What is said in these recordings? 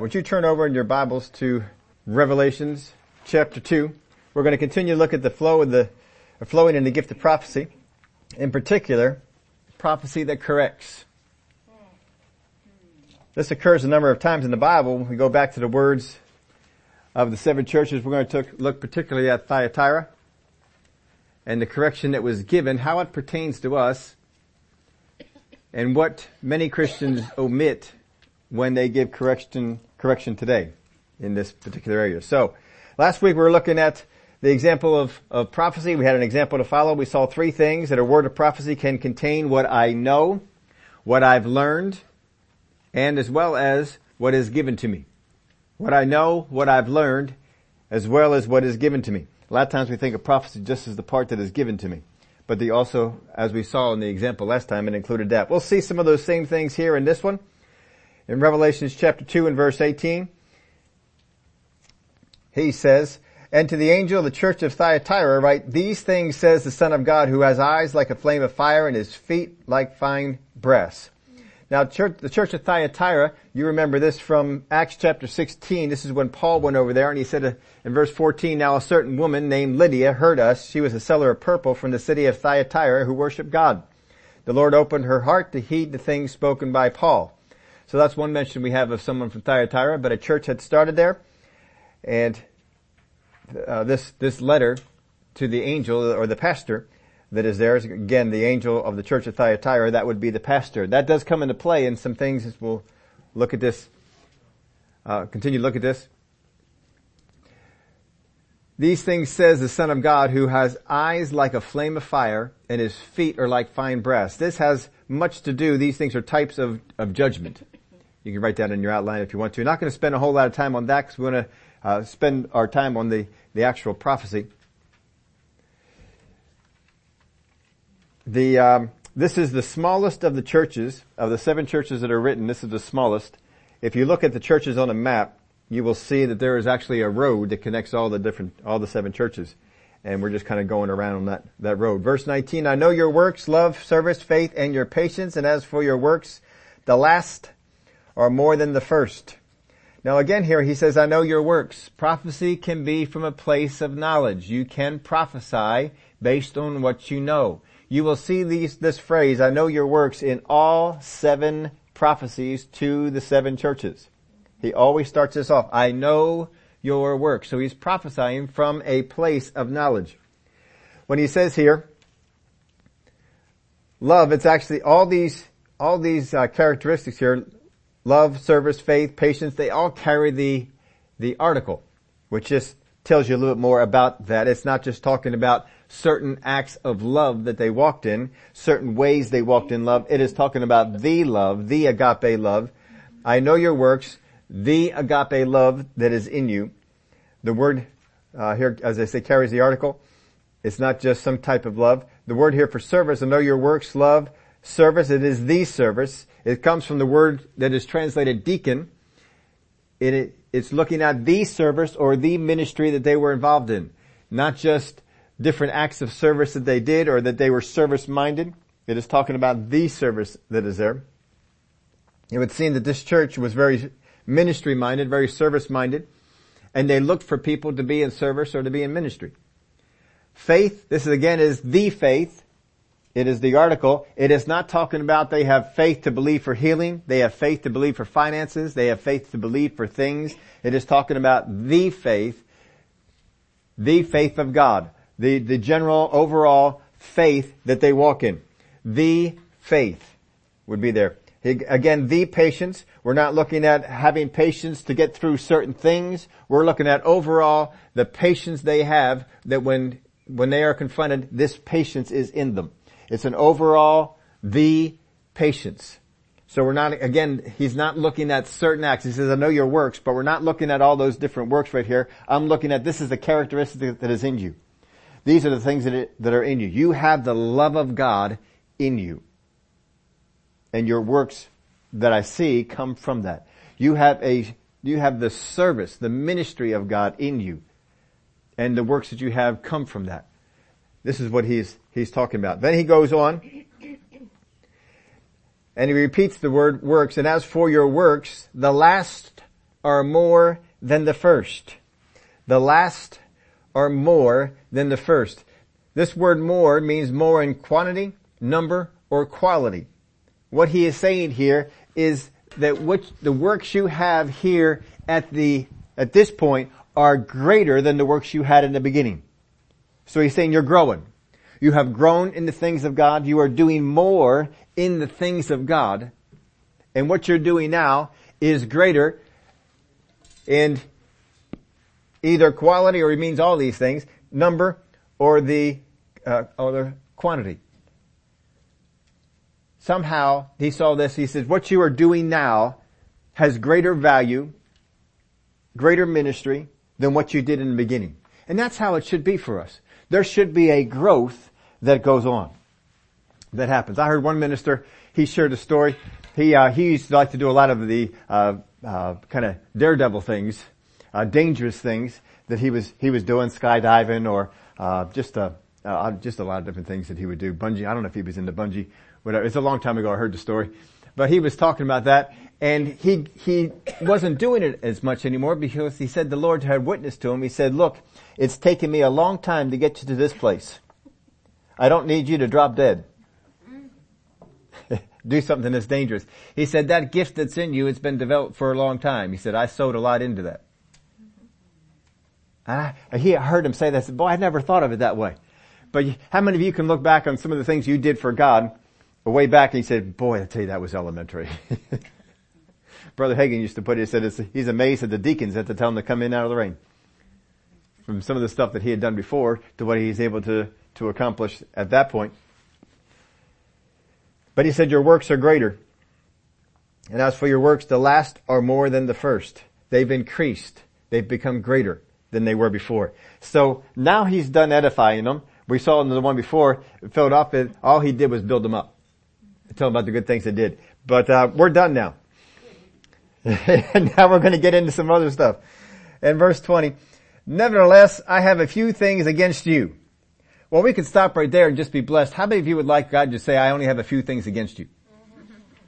Would you turn over in your Bibles to Revelations chapter 2? We're going to continue to look at the flow of the flowing in the gift of prophecy. In particular, prophecy that corrects. This occurs a number of times in the Bible. We go back to the words of the seven churches. We're going to look particularly at Thyatira and the correction that was given, how it pertains to us, and what many Christians omit when they give correction today in this particular area. So last week we were looking at the example of prophecy. We had an example to follow. We saw three things: that a word of prophecy can contain what I know, what I've learned, and as well as what is given to me. What I know, what I've learned, as well as what is given to me. A lot of times we think of prophecy just as the part that is given to me. But they also, as we saw in the example last time, it included that. We'll see some of those same things here in this one. In Revelations chapter 2 and verse 18, he says, "And to the angel of the church of Thyatira write, these things says the Son of God, who has eyes like a flame of fire and his feet like fine brass." Now, the church of Thyatira, you remember this from Acts chapter 16. This is when Paul went over there, and he said in verse 14, "Now a certain woman named Lydia heard us. She was a seller of purple from the city of Thyatira, who worshiped God. The Lord opened her heart to heed the things spoken by Paul." So that's one mention we have of someone from Thyatira, but a church had started there. And this letter to the angel, or the pastor that is there, is again the angel of the church of Thyatira. That would be the pastor. That does come into play in some things as we'll look at this, continue to look at this. "These things says the Son of God, who has eyes like a flame of fire and his feet are like fine brass." This has much to do. These things are types of judgment. You can write that in your outline if you want to. I'm not going to spend a whole lot of time on that, because we're going to spend our time on the actual prophecy. This is the smallest of the churches, of the seven churches that are written. This is the smallest. If you look at the churches on a map, you will see that there is actually a road that connects all the seven churches. And we're just kind of going around on that road. Verse 19, "I know your works, love, service, faith, and your patience. And as for your works, the last are more than the first." Now again here he says, "I know your works." Prophecy can be from a place of knowledge. You can prophesy based on what you know. You will see this phrase, "I know your works," in all seven prophecies to the seven churches. He always starts this off, "I know your work." So he's prophesying from a place of knowledge. When he says here, love, it's actually all these characteristics here, love, service, faith, patience, they all carry the article, which just tells you a little bit more about that. It's not just talking about certain acts of love that they walked in, certain ways they walked in love. It is talking about the love, the agape love. "I know your works," the agape love that is in you. The word here, as I say, carries the article. It's not just some type of love. The word here for service, "I know your works, love, service," it is the service. It comes from the word that is translated deacon. It's looking at the service or the ministry that they were involved in, not just different acts of service that they did or that they were service-minded. It is talking about the service that is there. It would seem that this church was very ministry-minded, very service-minded, and they looked for people to be in service or to be in ministry. Faith, this again is the faith. It is the article. It is not talking about they have faith to believe for healing. They have faith to believe for finances. They have faith to believe for things. It is talking about the faith of God, the general overall faith that they walk in. The faith would be there. Again, the patience. We're not looking at having patience to get through certain things. We're looking at overall the patience they have, that when they are confronted, this patience is in them. It's an overall the patience. So we're not, again, he's not looking at certain acts. He says, "I know your works," but we're not looking at all those different works right here. I'm looking at this is the characteristic that is in you. These are the things that are in you. You have the love of God in you. And your works that I see come from that. You have the service, the ministry of God in you. And the works that you have come from that. This is what he's talking about. Then he goes on and he repeats the word works. "And as for your works, the last are more than the first. The last are more than the first. This word more means more in quantity, number, or quality. What he is saying here is that what the works you have here at this point are greater than the works you had in the beginning. So he's saying you're growing. You have grown in the things of God. You are doing more in the things of God. And what you're doing now is greater in either quality, or he means all these things, number, or the quantity. Somehow he saw this. He says, what you are doing now has greater value, greater ministry than what you did in the beginning. And that's how it should be for us. There should be a growth that goes on, that happens. I heard one minister, he shared a story. He used to like to do a lot of the kind of daredevil things, dangerous things that he was doing, skydiving or just a lot of different things that he would do. Bungee, I don't know if he was into bungee, whatever. It's a long time ago, I heard the story. But he was talking about that, and he wasn't doing it as much anymore because he said the Lord had witnessed to him. He said, look, it's taken me a long time to get you to this place. I don't need you to drop dead. Do something that's dangerous. He said, that gift that's in you, it's been developed for a long time. He said, I sowed a lot into that. And he heard him say that. I said, boy, I never thought of it that way. But how many of you can look back on some of the things you did for God way back and you said, boy, I tell you, that was elementary. Brother Hagin used to put it, he said, he's amazed at the deacons that had to tell him to come in out of the rain. From some of the stuff that he had done before to what he's able to accomplish at that point. But he said, your works are greater. And as for your works, the last are more than the first. They've increased. They've become greater than they were before. So now he's done edifying them. We saw in the one before, Philadelphia, all he did was build them up. Tell them about the good things they did. But we're done now. And now we're going to get into some other stuff. In verse 20, nevertheless, I have a few things against you. Well, we could stop right there and just be blessed. How many of you would like God to say, I only have a few things against you?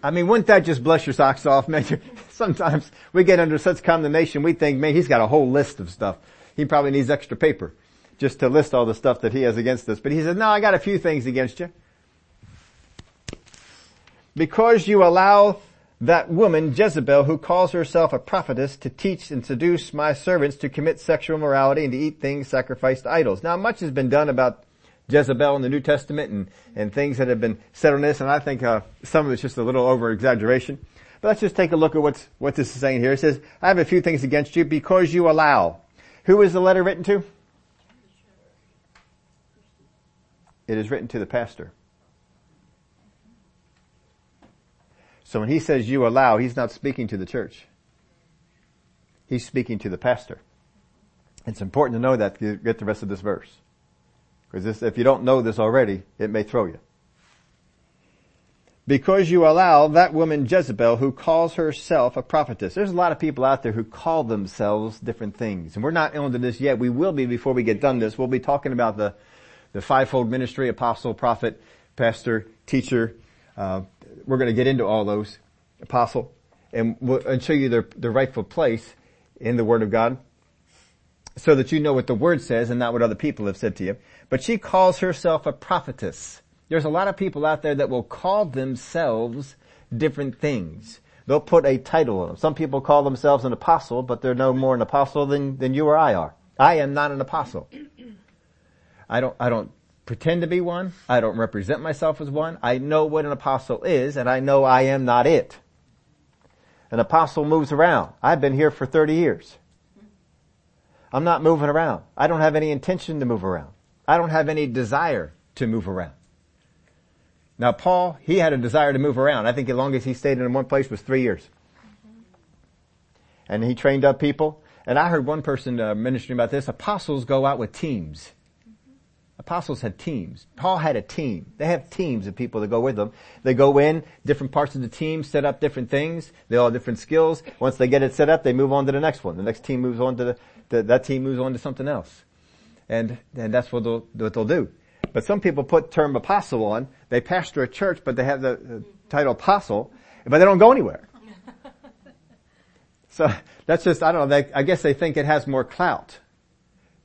I mean, wouldn't that just bless your socks off, man? Sometimes we get under such condemnation, we think, man, he's got a whole list of stuff. He probably needs extra paper just to list all the stuff that he has against us. But he says, no, I got a few things against you. Because you allow that woman, Jezebel, who calls herself a prophetess, to teach and seduce my servants to commit sexual immorality and to eat things sacrificed to idols. Now, much has been done about Jezebel in the New Testament and things that have been said on this, and I think some of it's just a little over-exaggeration. But let's just take a look at what this is saying here. It says, I have a few things against you because you allow. Who is the letter written to? It is written to the pastor. So when he says you allow, he's not speaking to the church. He's speaking to the pastor. It's important to know that to get the rest of this verse. Because if you don't know this already, it may throw you. Because you allow that woman Jezebel who calls herself a prophetess. There's a lot of people out there who call themselves different things. And we're not into this yet. We will be before we get done this. We'll be talking about the fivefold ministry, apostle, prophet, pastor, teacher. We're going to get into all those, apostle, and show you their rightful place in the Word of God so that you know what the Word says and not what other people have said to you. But she calls herself a prophetess. There's a lot of people out there that will call themselves different things. They'll put a title on them. Some people call themselves an apostle, but they're no more an apostle than you or I are. I am not an apostle. I don't pretend to be one. I don't represent myself as one. I know what an apostle is, and I know I am not it. An apostle moves around. I've been here for 30 years. I'm not moving around. I don't have any intention to move around. I don't have any desire to move around. Now, Paul, he had a desire to move around. I think the longest he stayed in one place was 3 years. And he trained up people. And I heard one person ministering about this. Apostles go out with teams. Apostles had teams. Paul had a team. They have teams of people that go with them. They go in, different parts of the team, set up different things. They all have different skills. Once they get it set up, they move on to the next one. The next team moves on to that team moves on to something else. And that's what they'll do. But some people put term apostle on. They pastor a church, but they have the title apostle, but they don't go anywhere. So that's just, I don't know, I guess they think it has more clout.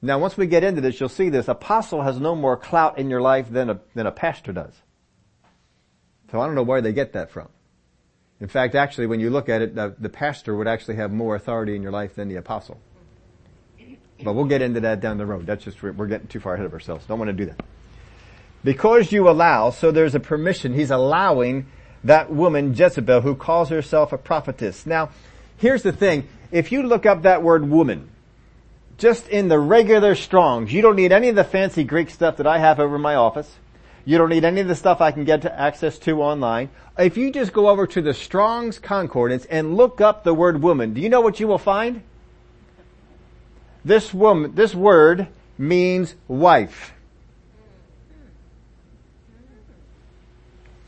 Now once we get into this, you'll see this. Apostle has no more clout in your life than a pastor does. So I don't know where they get that from. In fact, actually, when you look at it, the pastor would actually have more authority in your life than the apostle. But we'll get into that down the road. That's just, we're getting too far ahead of ourselves. Don't want to do that. Because you allow, so there's a permission. He's allowing that woman, Jezebel, who calls herself a prophetess. Now, here's the thing. If you look up that word woman, just in the regular Strong's, you don't need any of the fancy Greek stuff that I have over in my office. You don't need any of the stuff I can get to access to online. If you just go over to the Strong's Concordance and look up the word woman, do you know what you will find? This woman, this word means wife.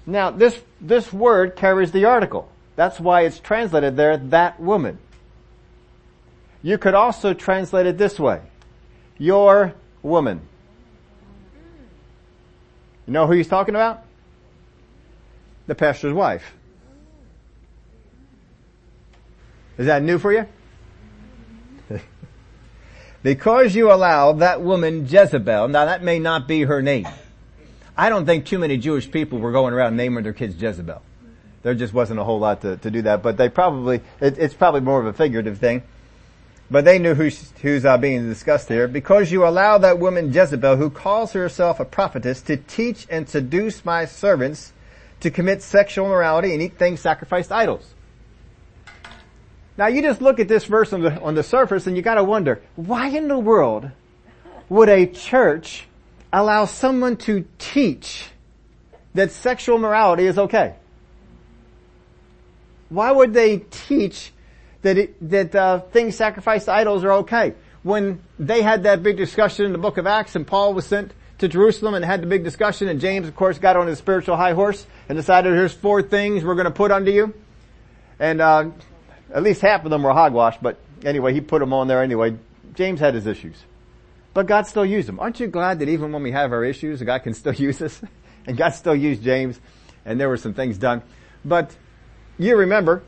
Now, this word carries the article. That's why it's translated there, that woman. You could also translate it this way. Your woman. You know who he's talking about? The pastor's wife. Is that new for you? Because you allow that woman Jezebel. Now that may not be her name. I don't think too many Jewish people were going around naming their kids Jezebel. There just wasn't a whole lot to do that, but they probably, it's probably more of a figurative thing. But they knew who's being discussed here. Because you allow that woman Jezebel, who calls herself a prophetess, to teach and seduce my servants to commit sexual immorality and eat things sacrificed to idols. Now you just look at this verse on the surface and you gotta wonder, why in the world would a church allow someone to teach that sexual morality is okay? Why would they teach that things sacrificed to idols are okay? When they had that big discussion in the book of Acts and Paul was sent to Jerusalem and had the big discussion, and James, of course, got on his spiritual high horse and decided, here's 4 things we're gonna put unto you. And, at least half of them were hogwash, but anyway, he put them on there anyway. James had his issues. But God still used them. Aren't you glad that even when we have our issues, God can still use us? And God still used James, and there were some things done. But you remember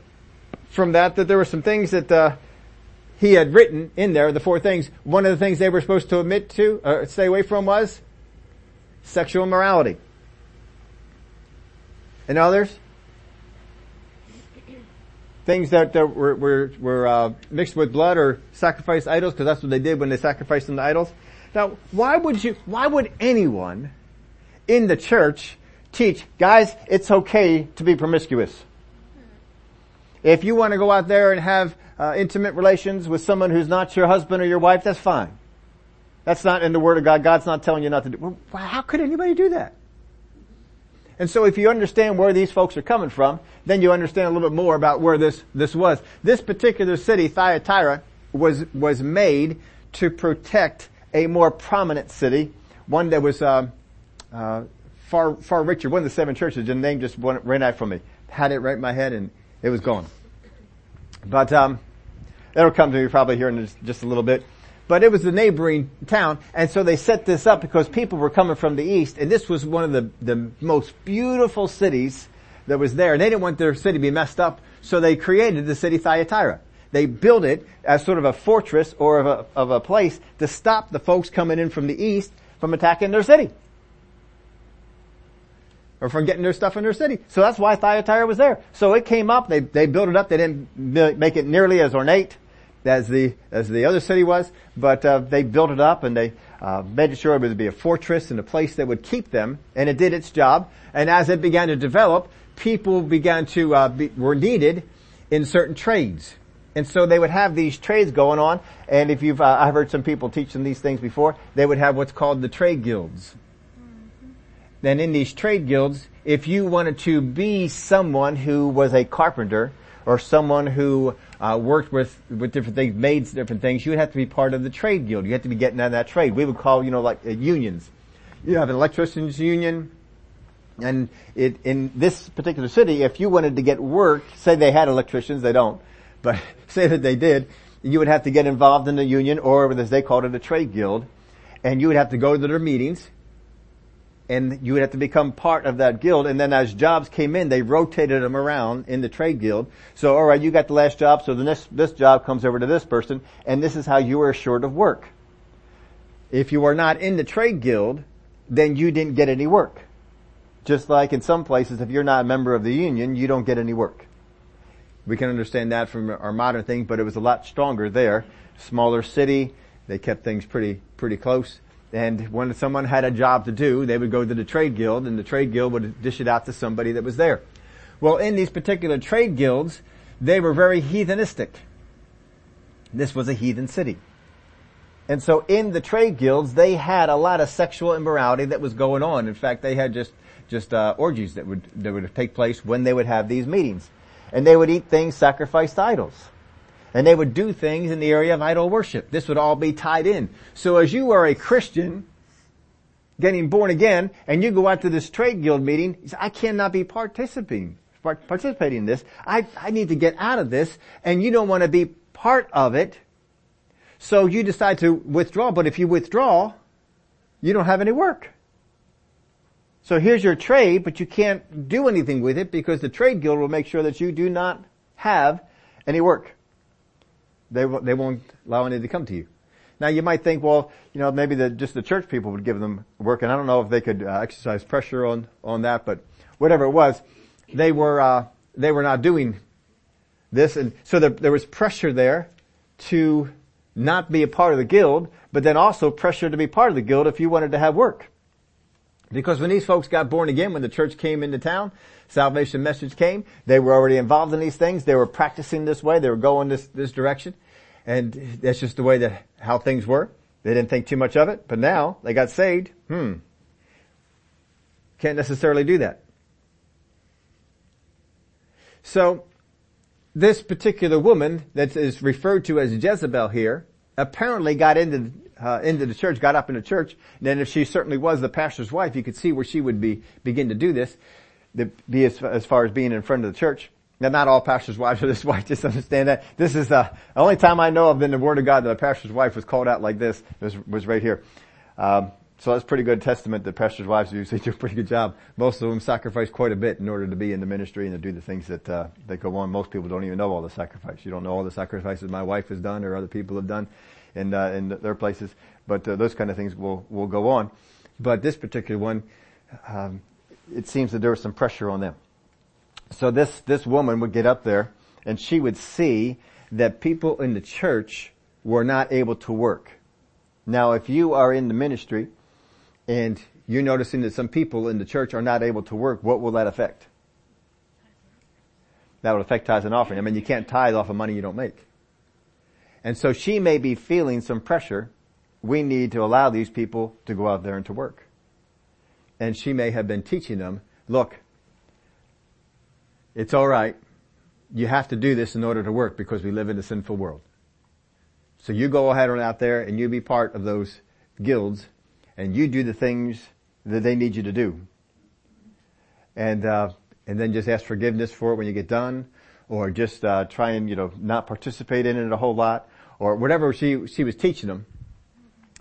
from that there were some things that he had written in there, the 4 things. One of the things they were supposed to admit to, or stay away from, was sexual immorality. And others? Things that were mixed with blood or sacrificed idols, because that's what they did when they sacrificed them to idols. Now, why would anyone in the church teach, guys, it's okay to be promiscuous? If you want to go out there and have intimate relations with someone who's not your husband or your wife, that's fine. That's not in the Word of God. God's not telling you not to do. Well, how could anybody do that? And so if you understand where these folks are coming from, then you understand a little bit more about where this was. This particular city, Thyatira, was made to protect a more prominent city, one that was far richer, one of the 7 churches, and the name just ran out from me. Had it right in my head and it was gone. But it'll come to me probably here in just a little bit. But it was the neighboring town, and so they set this up because people were coming from the east, and this was one of the most beautiful cities that was there, and they didn't want their city to be messed up, so they created the city Thyatira. They built it as sort of a fortress or of a place to stop the folks coming in from the east from attacking their city. Or from getting their stuff in their city. So that's why Thyatira was there. So it came up, they built it up, they didn't make it nearly as ornate as the other city was, but they built it up and they made sure it would be a fortress and a place that would keep them, and it did its job. And as it began to develop, people began to were needed in certain trades, and so they would have these trades going on. And if you've I've heard some people teaching these things before, they would have what's called the trade guilds. Then in these trade guilds, if you wanted to be someone who was a carpenter or someone who worked with different things, made different things, you would have to be part of the trade guild. You have to be getting out of that trade. We would call, like unions. You have an electrician's union. And in this particular city, if you wanted to get work, say they had electricians, they don't, but say that they did, you would have to get involved in the union, or as they called it, a trade guild. And you would have to go to their meetings and you would have to become part of that guild. And then as jobs came in, they rotated them around in the trade guild. So, all right, you got the last job, so the next, this job comes over to this person, and this is how you were assured of work. If you were not in the trade guild, then you didn't get any work. Just like in some places, if you're not a member of the union, you don't get any work. We can understand that from our modern thing, but it was a lot stronger there. Smaller city, they kept things pretty close. And when someone had a job to do, they would go to the trade guild, and the trade guild would dish it out to somebody that was there. Well, in these particular trade guilds, they were very heathenistic. This was a heathen city. And so in the trade guilds, they had a lot of sexual immorality that was going on. In fact, they had just orgies that would take place when they would have these meetings. And they would eat things sacrificed to idols. And they would do things in the area of idol worship. This would all be tied in. So as you are a Christian, getting born again, and you go out to this trade guild meeting, you say, I cannot be participating in this. I need to get out of this. And you don't want to be part of it. So you decide to withdraw, but if you withdraw, you don't have any work. So here's your trade, but you can't do anything with it because the trade guild will make sure that you do not have any work. They won't allow any to come to you. Now you might think, well, you know, maybe just the church people would give them work, and I don't know if they could exercise pressure on that, but whatever it was, they were not doing this, and so there was pressure there to not be a part of the guild, but then also pressure to be part of the guild if you wanted to have work. Because when these folks got born again, when the church came into town, salvation message came, they were already involved in these things, they were practicing this way, they were going this direction, and that's just the way that how things were. They didn't think too much of it, but now they got saved. Can't necessarily do that. So this particular woman that is referred to as Jezebel here apparently got into the church, got up in the church. And then if she certainly was the pastor's wife, you could see where she would begin to do this, as far as being in front of the church. Now, not all pastors' wives are this way. Just understand that. This is the only time I know of in the Word of God that a pastor's wife was called out like this. It was right here. So that's pretty good testament that pastors' wives usually do a pretty good job. Most of them sacrifice quite a bit in order to be in the ministry and to do the things that go on. Most people don't even know all the sacrifice. You don't know all the sacrifices my wife has done or other people have done in their places. But those kind of things will go on. But this particular one, it seems that there was some pressure on them. So this woman would get up there and she would see that people in the church were not able to work. Now, if you are in the ministry, and you're noticing that some people in the church are not able to work, what will that affect? That will affect tithes and offering. I mean, you can't tithe off of money you don't make. And so she may be feeling some pressure. We need to allow these people to go out there and to work. And she may have been teaching them, look, it's all right. You have to do this in order to work because we live in a sinful world. So you go ahead on out there and you be part of those guilds. And you do the things that they need you to do. And then just ask forgiveness for it when you get done. Or just, try and, not participate in it a whole lot. Or whatever she was teaching them.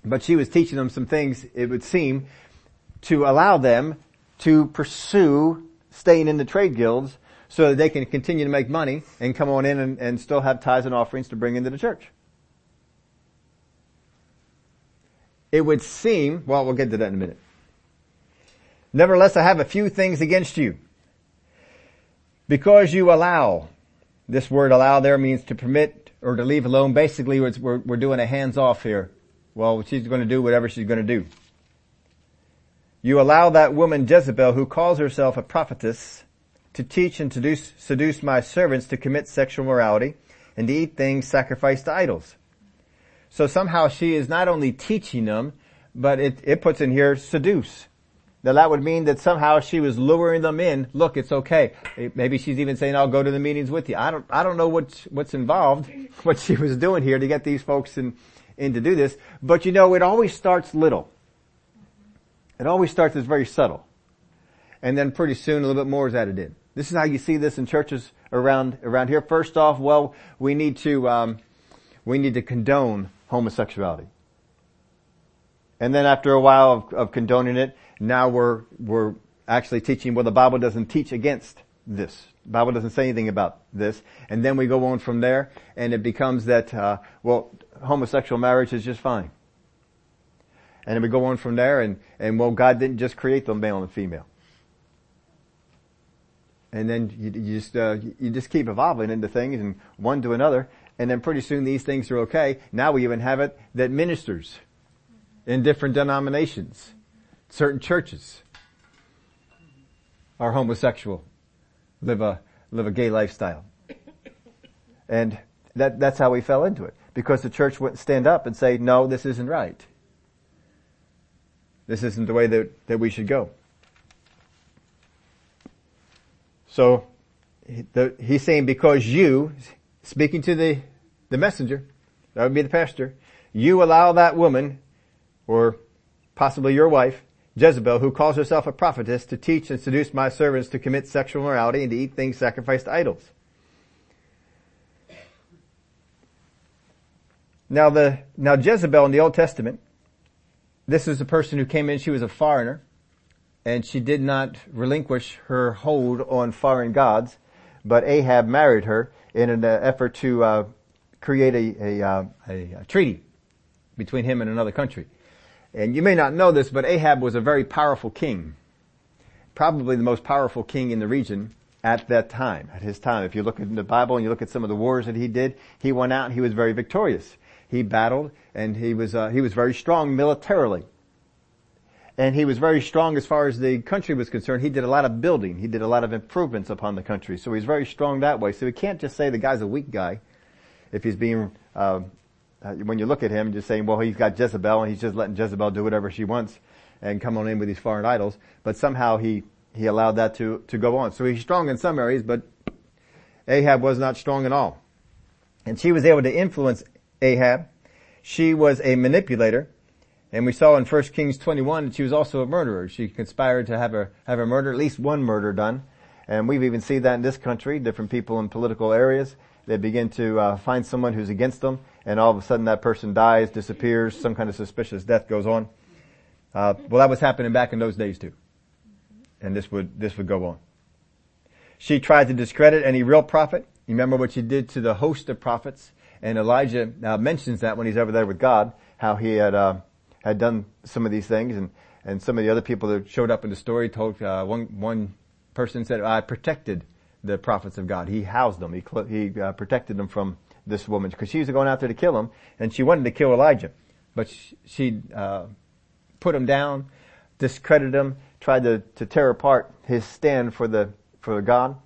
But she was teaching them some things, it would seem, to allow them to pursue staying in the trade guilds so that they can continue to make money and come on in and still have tithes and offerings to bring into the church. It would seem, well, we'll get to that in a minute. Nevertheless, I have a few things against you. Because you allow, this word allow there means to permit or to leave alone. Basically, we're doing a hands-off here. Well, she's going to do whatever she's going to do. You allow that woman Jezebel, who calls herself a prophetess, to teach and to seduce my servants to commit sexual immorality and to eat things sacrificed to idols. So somehow she is not only teaching them, but it puts in here seduce. Now that would mean that somehow she was luring them in. Look, it's okay. Maybe she's even saying, I'll go to the meetings with you. I don't know what's involved, what she was doing here to get these folks in to do this. But it always starts little. It always starts as very subtle. And then pretty soon a little bit more is added in. This is how you see this in churches around here. First off, well, we need to condone homosexuality. And then after a while of condoning it, now we're actually teaching, well, the Bible doesn't teach against this. The Bible doesn't say anything about this. And then we go on from there, and it becomes that, well, homosexual marriage is just fine. And then we go on from there, and well, God didn't just create the male and female. And then you just keep evolving into things, and one to another, and then pretty soon these things are okay. Now we even have it that ministers in different denominations, certain churches, are homosexual, live a gay lifestyle, and that's how we fell into it, because the church wouldn't stand up and say, no, this isn't right. This isn't the way that we should go. So he's saying, because you, speaking to the messenger, that would be the pastor, you allow that woman, or possibly your wife, Jezebel, who calls herself a prophetess, to teach and seduce my servants to commit sexual immorality and to eat things sacrificed to idols. Now Jezebel in the Old Testament, this is a person who came in, she was a foreigner, and she did not relinquish her hold on foreign gods, but Ahab married her in an effort to create a treaty between him and another country. And you may not know this, but Ahab was a very powerful king, probably the most powerful king in the region at that time, at his time. If you look in the Bible and you look at some of the wars that he did, he went out and he was very victorious. He battled, and he was very strong militarily. And he was very strong as far as the country was concerned. He did a lot of building. He did a lot of improvements upon the country. So he's very strong that way. So we can't just say the guy's a weak guy if he's being... when you look at him, just saying, well, he's got Jezebel, and he's just letting Jezebel do whatever she wants and come on in with these foreign idols. But somehow he allowed that to go on. So he's strong in some areas, but Ahab was not strong at all. And she was able to influence Ahab. She was a manipulator. And we saw in 1 Kings 21 that she was also a murderer. She conspired to have a murder, at least one murder done. And we've even seen that in this country, different people in political areas. They begin to find someone who's against them, and all of a sudden that person dies, disappears, some kind of suspicious death goes on. Well, that was happening back in those days too. And this would go on. She tried to discredit any real prophet. You remember what she did to the host of prophets, and Elijah mentions that when he's over there with God, how he had done some of these things, and some of the other people that showed up in the story told, one person said, I protected the prophets of God. He housed them. He protected them from this woman, because she was going out there to kill him, and she wanted to kill Elijah, but she put him down, discredited him, tried to tear apart his stand for God,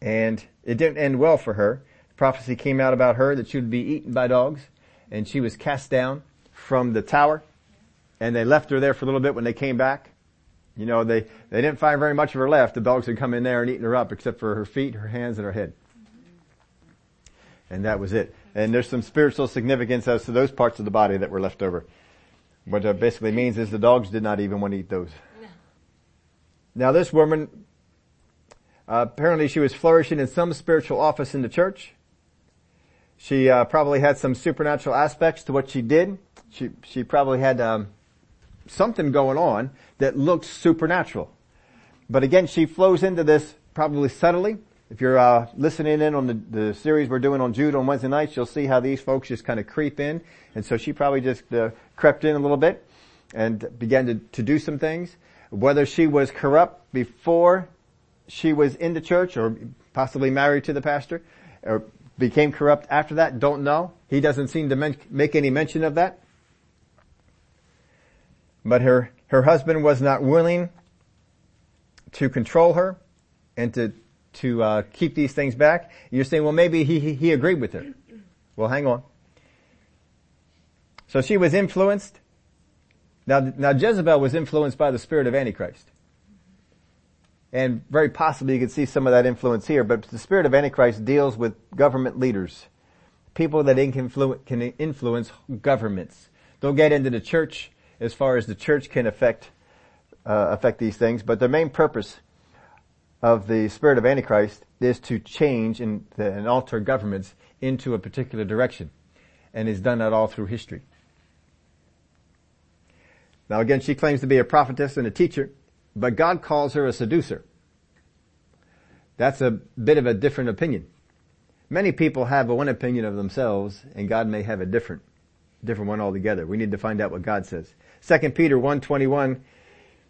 and it didn't end well for her. The prophecy came out about her that she would be eaten by dogs, and she was cast down from the tower, and they left her there for a little bit. When they came back, you know, they didn't find very much of her left. The dogs had come in there and eaten her up, except for her feet, her hands, and her head. And that was it. And there's some spiritual significance as to those parts of the body that were left over. What that basically means is the dogs did not even want to eat those. No. Now this woman, apparently she was flourishing in some spiritual office in the church. She probably had some supernatural aspects to what she did. She probably had... something going on that looks supernatural. But again, she flows into this probably subtly. If you're listening in on the series we're doing on Jude on Wednesday nights, you'll see how these folks just kind of creep in. And so she probably just crept in a little bit and began to do some things. Whether she was corrupt before she was in the church, or possibly married to the pastor, or became corrupt after that, don't know. He doesn't seem to make any mention of that. But her husband was not willing to control her and to keep these things back. You're saying, well, maybe he agreed with her. Well, hang on. So she was influenced. Now Jezebel was influenced by the spirit of Antichrist. And very possibly you can see some of that influence here, but the spirit of Antichrist deals with government leaders, people that can influence governments. They'll get into the church as far as the church can affect these things. But the main purpose of the spirit of Antichrist is to change and alter governments into a particular direction, and is done that all through history. Now again, she claims to be a prophetess and a teacher, but God calls her a seducer. That's a bit of a different opinion. Many people have one opinion of themselves, and God may have a different one altogether. We need to find out what God says. 2 Peter 1:21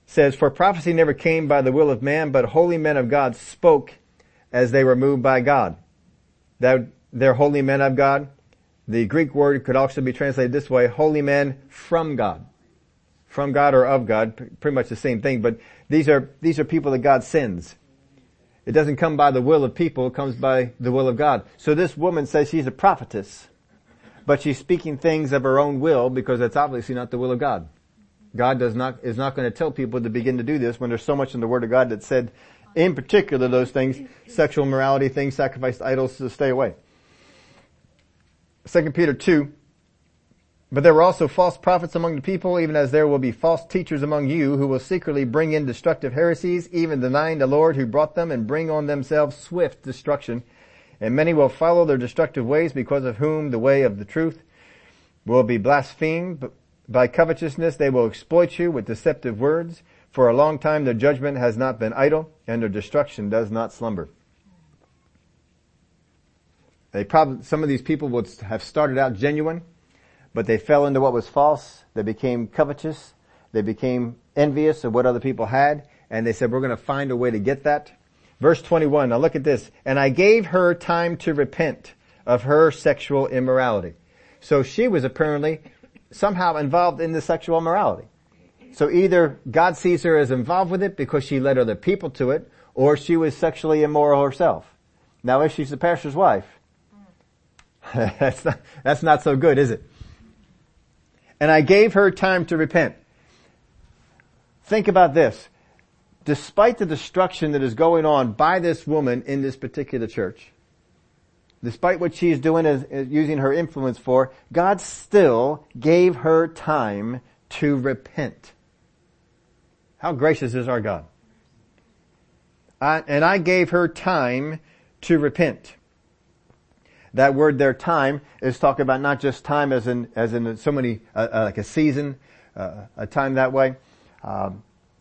says, "For prophecy never came by the will of man, but holy men of God spoke as they were moved by God." They're holy men of God. The Greek word could also be translated this way, holy men from God. From God or of God, pretty much the same thing, but these are people that God sends. It doesn't come by the will of people, it comes by the will of God. So this woman says she's a prophetess, but she's speaking things of her own will because that's obviously not the will of God. God is not going to tell people to begin to do this when there's so much in the Word of God that said, in particular those things, sexual morality, things sacrificed to idols, to stay away. 2 Peter 2, "But there were also false prophets among the people, even as there will be false teachers among you, who will secretly bring in destructive heresies, even denying the Lord who brought them, and bring on themselves swift destruction. And many will follow their destructive ways, because of whom the way of the truth will be blasphemed. By covetousness they will exploit you with deceptive words. For a long time their judgment has not been idle, and their destruction does not slumber." Some of these people would have started out genuine, but they fell into what was false. They became covetous. They became envious of what other people had, and they said, we're going to find a way to get that. Verse 21, now look at this. "And I gave her time to repent of her sexual immorality." So she was apparently somehow involved in the sexual immorality. So either God sees her as involved with it because she led other people to it, or she was sexually immoral herself. Now if she's the pastor's wife, that's not so good, is it? "And I gave her time to repent." Think about this. Despite the destruction that is going on by this woman in this particular church, despite what she's doing is using her influence for, God still gave her time to repent. How gracious is our God. I gave her time to repent. That word there, time, is talking about not just time as in so many, like a season, a time that way.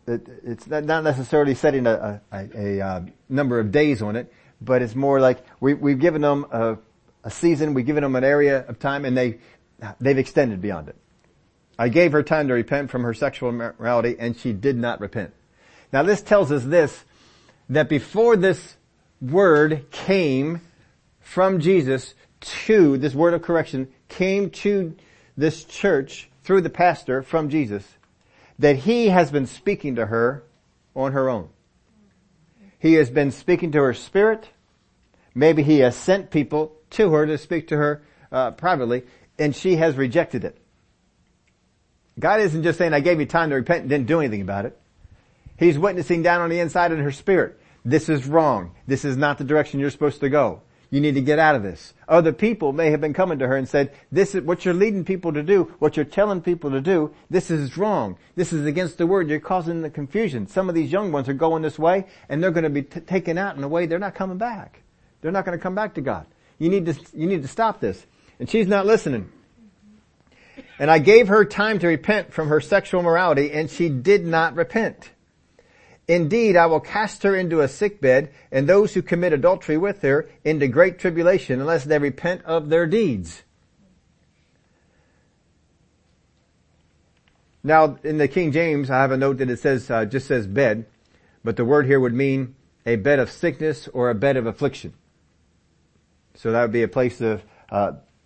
It's not necessarily setting a number of days on it, but it's more like we've given them a season, we've given them an area of time, and they've extended beyond it. I gave her time to repent from her sexual immorality, and she did not repent. Now this tells us this, that before this word came from Jesus to, this word of correction, came to this church through the pastor from Jesus, that he has been speaking to her on her own. He has been speaking to her spirit. Maybe he has sent people to her to speak to her privately, and she has rejected it. God isn't just saying, I gave you time to repent and didn't do anything about it. He's witnessing down on the inside in her spirit. This is wrong. This is not the direction you're supposed to go. You need to get out of this. Other people may have been coming to her and said, this is what you're leading people to do, what you're telling people to do. This is wrong. This is against the word. You're causing the confusion. Some of these young ones are going this way, and they're going to be taken out in a way they're not coming back. They're not going to come back to God. You need to stop this. And she's not listening. And I gave her time to repent from her sexual immorality, and she did not repent. Indeed, I will cast her into a sickbed, and those who commit adultery with her into great tribulation, unless they repent of their deeds. Now, in the King James, I have a note that it says, just says bed, but the word here would mean a bed of sickness or a bed of affliction. So that would be a place of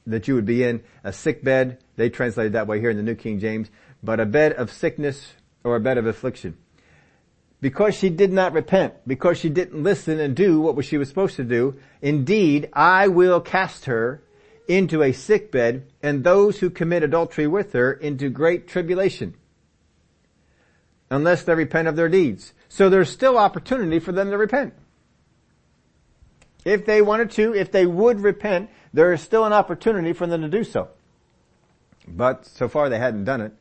that you would be in, a sick bed. They translated that way here in the New King James, but a bed of sickness or a bed of affliction. Because she did not repent, because she didn't listen and do what she was supposed to do, indeed, I will cast her into a sickbed, and those who commit adultery with her into great tribulation, unless they repent of their deeds. So there's still opportunity for them to repent. If they wanted to, if they would repent, there is still an opportunity for them to do so. But so far they hadn't done it.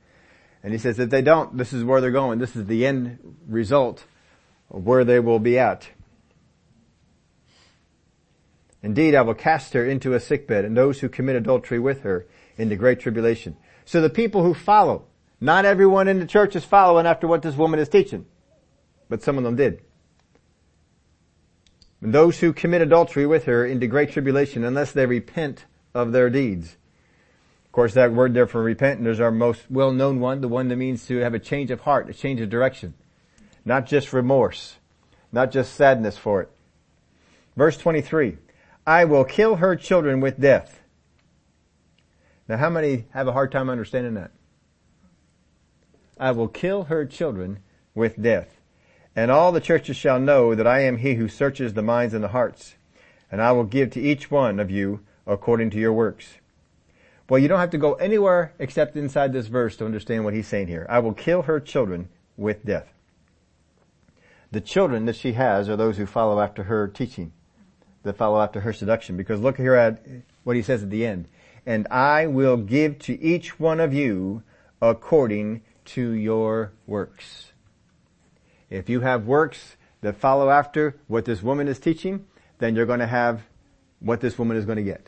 And he says, if they don't, this is where they're going. This is the end result of where they will be at. Indeed, I will cast her into a sickbed, and those who commit adultery with her into great tribulation. So the people who follow Not everyone in the church is following after what this woman is teaching, but some of them did. And those who commit adultery with her into great tribulation unless they repent of their deeds. Of course, that word there for repent is our most well-known one, the one that means to have a change of heart, a change of direction. Not just remorse, not just sadness for it. Verse 23, I will kill her children with death. Now, how many have a hard time understanding that? I will kill her children with death. And all the churches shall know that I am he who searches the minds and the hearts. And I will give to each one of you according to your works. Well, you don't have to go anywhere except inside this verse to understand what he's saying here. I will kill her children with death. The children that she has are those who follow after her teaching, that follow after her seduction. Because look here at what he says at the end. And I will give to each one of you according to your works. If you have works that follow after what this woman is teaching, then you're going to have what this woman is going to get.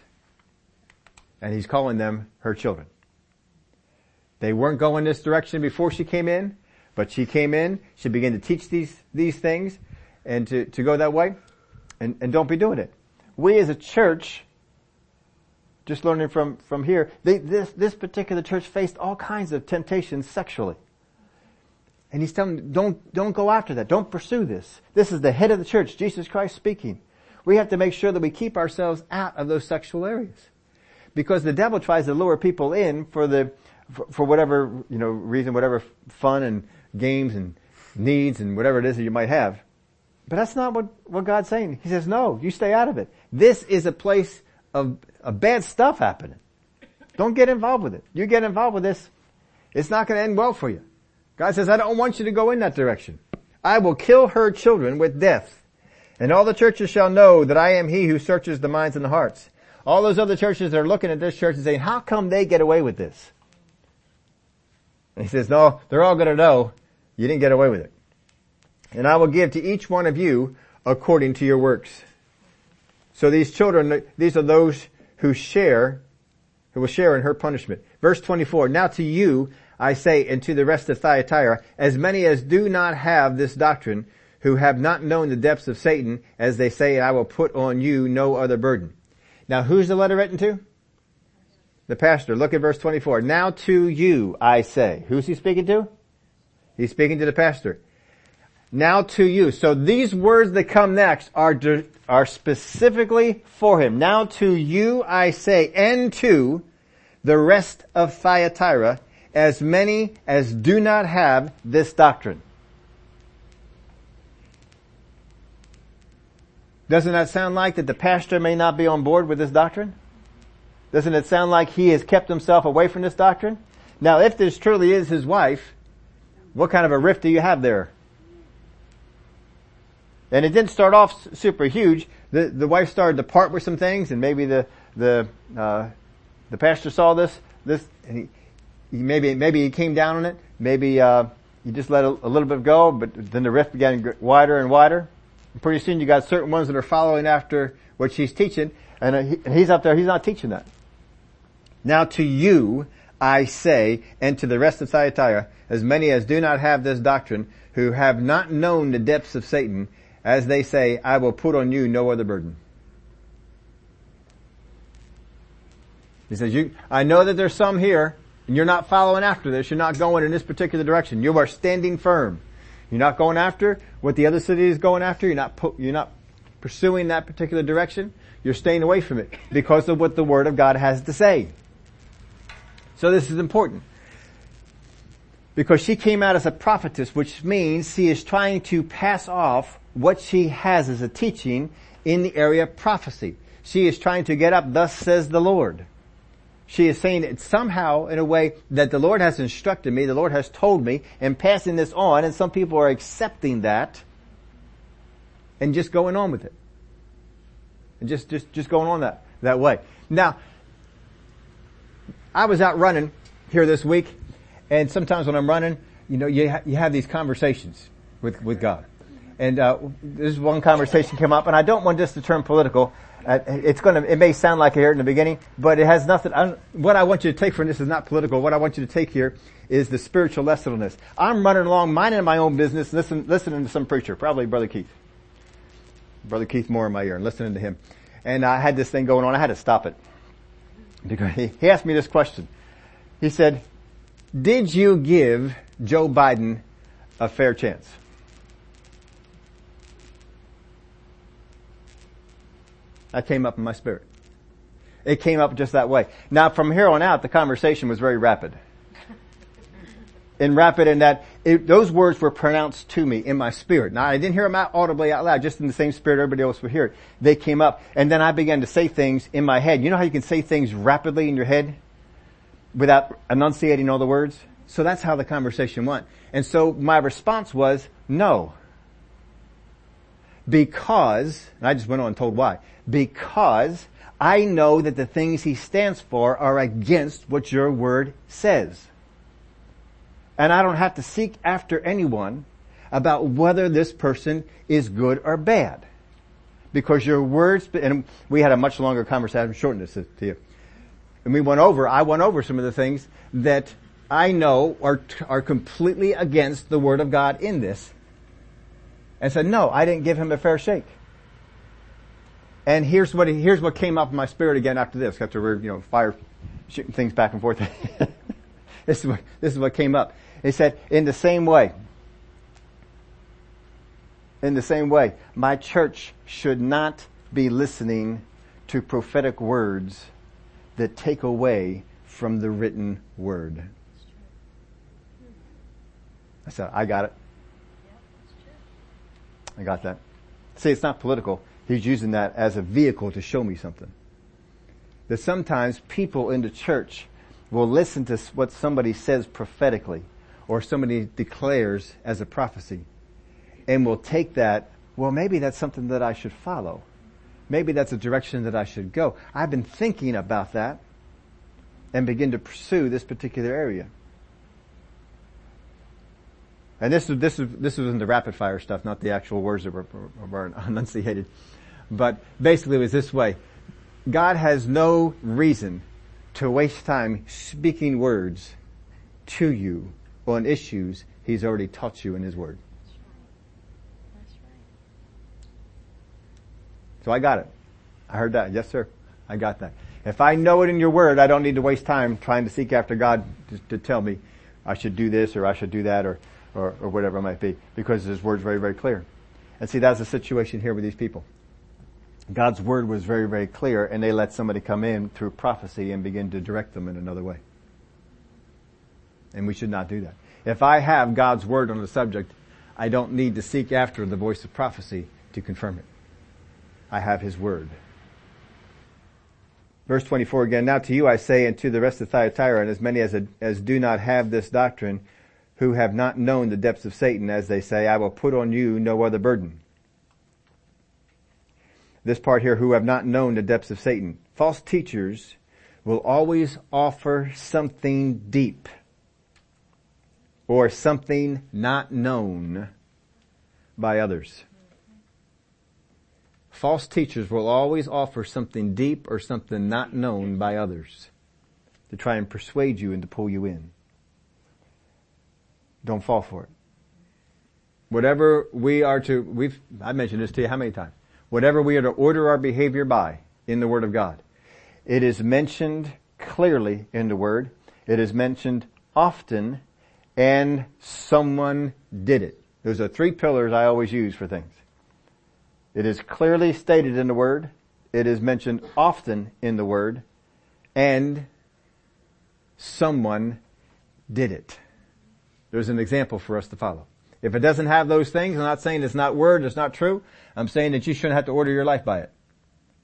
And he's calling them her children. They weren't going this direction before she came in, but she came in, she began to teach these things and to go that way. And don't be doing it. We as a church, just learning from here, this particular church faced all kinds of temptations sexually. And he's telling them, don't go after that. Don't pursue this. This is the head of the church, Jesus Christ speaking. We have to make sure that we keep ourselves out of those sexual areas. Because the devil tries to lure people in for whatever, reason, whatever fun and games and needs and whatever it is that you might have. But that's not what God's saying. He says, no, you stay out of it. This is a place of bad stuff happening. Don't get involved with it. You get involved with this, it's not going to end well for you. God says, I don't want you to go in that direction. I will kill her children with death. And all the churches shall know that I am he who searches the minds and the hearts. All those other churches that are looking at this church and saying, how come they get away with this? And he says, no, they're all going to know you didn't get away with it. And I will give to each one of you according to your works. So these children, these are those who will share in her punishment. Verse 24, now to you, I say, and to the rest of Thyatira, as many as do not have this doctrine, who have not known the depths of Satan, as they say, I will put on you no other burden. Now, who's the letter written to? The pastor. Look at verse 24. Now to you, I say. Who's he speaking to? He's speaking to the pastor. Now to you. So these words that come next are specifically for him. Now to you, I say, and to the rest of Thyatira, as many as do not have this doctrine. Doesn't that sound like that the pastor may not be on board with this doctrine? Doesn't it sound like he has kept himself away from this doctrine? Now, if this truly is his wife, what kind of a rift do you have there? And it didn't start off super huge. The wife started to part with some things, and maybe the pastor saw this, and Maybe he came down on it. Maybe you just let a little bit go, but then the rift began wider and wider. And pretty soon you got certain ones that are following after what she's teaching, and he's up there. He's not teaching that. Now to you I say, and to the rest of Thyatira, as many as do not have this doctrine, who have not known the depths of Satan, as they say, I will put on you no other burden. He says, I know that there's some here, and you're not following after this. You're not going in this particular direction. You are standing firm. You're not going after what the other city is going after. You're not pursuing that particular direction. You're staying away from it because of what the Word of God has to say. So this is important. Because she came out as a prophetess, which means she is trying to pass off what she has as a teaching in the area of prophecy. She is trying to get up, thus says the Lord. She is saying it somehow in a way that the Lord has instructed me, the Lord has told me, and passing this on, and some people are accepting that and just going on with it. And just going on that way. Now, I was out running here this week, and sometimes when I'm running, you have these conversations with God. And this one conversation came up, and I don't want this to turn political. It may sound like I heard in the beginning, but it has nothing. What I want you to take from this is not political. What I want you to take here is the spiritual lesson on this. I'm running along, minding my own business, listening to some preacher, probably Brother Keith Moore in my ear, and listening to him. And I had this thing going on. I had to stop it because he asked me this question. He said, "Did you give Joe Biden a fair chance?" That came up in my spirit. It came up just that way. Now, from here on out, the conversation was very rapid. And rapid in that those words were pronounced to me in my spirit. Now, I didn't hear them audibly out loud, just in the same spirit everybody else would hear it. They came up, and then I began to say things in my head. You know how you can say things rapidly in your head without enunciating all the words? So that's how the conversation went. And so my response was, no. Because, and I just went on and told why, because I know that the things he stands for are against what your word says. And I don't have to seek after anyone about whether this person is good or bad. Because your words, and we had a much longer conversation, I'm shortening this to you. And I went over some of the things that I know are completely against the word of God in this. And said, no, I didn't give him a fair shake. And here's what came up in my spirit again after this. After we're, fire shooting things back and forth. This is what came up. He said, in the same way, my church should not be listening to prophetic words that take away from the written word. I said, I got it. I got that. See, it's not political. He's using that as a vehicle to show me something. That sometimes people in the church will listen to what somebody says prophetically or somebody declares as a prophecy and will take that, well, maybe that's something that I should follow. Maybe that's a direction that I should go. I've been thinking about that and begin to pursue this particular area. And this was in the rapid fire stuff, not the actual words that were enunciated. But basically it was this way. God has no reason to waste time speaking words to you on issues he's already taught you in his word. That's right. So I got it. I heard that. Yes, sir. I got that. If I know it in your word, I don't need to waste time trying to seek after God to tell me I should do this or I should do that or whatever it might be, because his word's very, very clear. And see, that's the situation here with these people. God's word was very, very clear, and they let somebody come in through prophecy and begin to direct them in another way. And we should not do that. If I have God's word on the subject, I don't need to seek after the voice of prophecy to confirm it. I have his word. Verse 24 again, now to you I say, and to the rest of Thyatira, and as many as do not have this doctrine, who have not known the depths of Satan, as they say, I will put on you no other burden. This part here, who have not known the depths of Satan. False teachers will always offer something deep or something not known by others. False teachers will always offer something deep or something not known by others to try and persuade you and to pull you in. Don't fall for it. Whatever we are to, I mentioned this to you how many times? Whatever we are to order our behavior by in the Word of God, it is mentioned clearly in the Word. It is mentioned often, and someone did it. Those are three pillars I always use for things. It is clearly stated in the Word. It is mentioned often in the Word, and someone did it. There's an example for us to follow. If it doesn't have those things, I'm not saying it's not word, it's not true. I'm saying that you shouldn't have to order your life by it.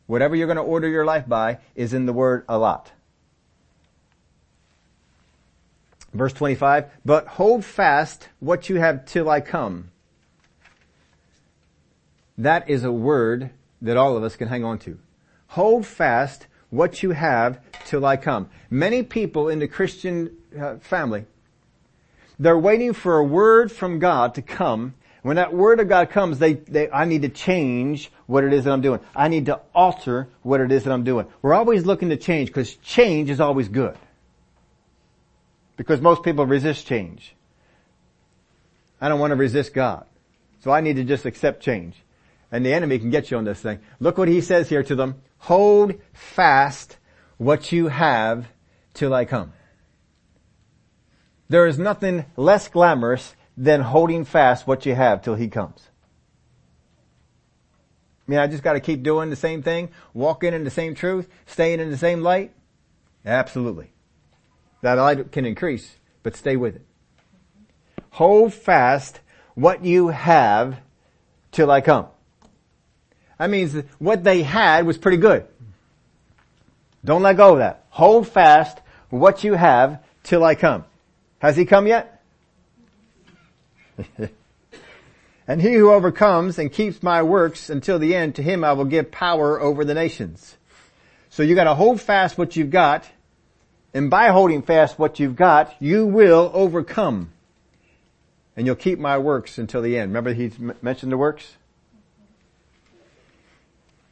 Whatever you're going to order your life by is in the word a lot. Verse 25, but hold fast what you have till I come. That is a word that all of us can hang on to. Hold fast what you have till I come. Many people in the Christian family, they're waiting for a word from God to come When that word of God comes, I need to change what it is that I'm doing. I need to alter what it is that I'm doing. We're always looking to change because change is always good. Because most people resist change. I don't want to resist God. So I need to just accept change. And the enemy can get you on this thing. Look what he says here to them. Hold fast what you have till I come. There is nothing less glamorous than holding fast what you have till he comes. I mean, I just got to keep doing the same thing, walking in the same truth, staying in the same light. Absolutely. That light can increase, but stay with it. Hold fast what you have till I come. That means what they had was pretty good. Don't let go of that. Hold fast what you have till I come. Has he come yet? And he who overcomes and keeps my works until the end, to him I will give power over the nations. So you got to hold fast what you've got. And by holding fast what you've got, you will overcome. And you'll keep my works until the end. Remember he mentioned the works?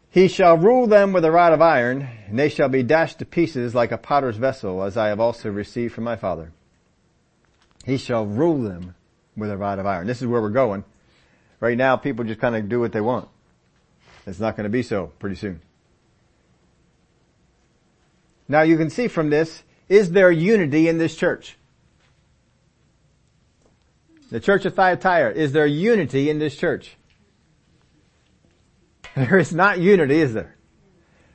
He shall rule them with a rod of iron, and they shall be dashed to pieces like a potter's vessel, as I have also received from my Father. He shall rule them with a rod of iron. This is where we're going. Right now, people just kind of do what they want. It's not going to be so pretty soon. Now you can see from this, is there unity in this church? The church of Thyatira, is there unity in this church? There is not unity, is there?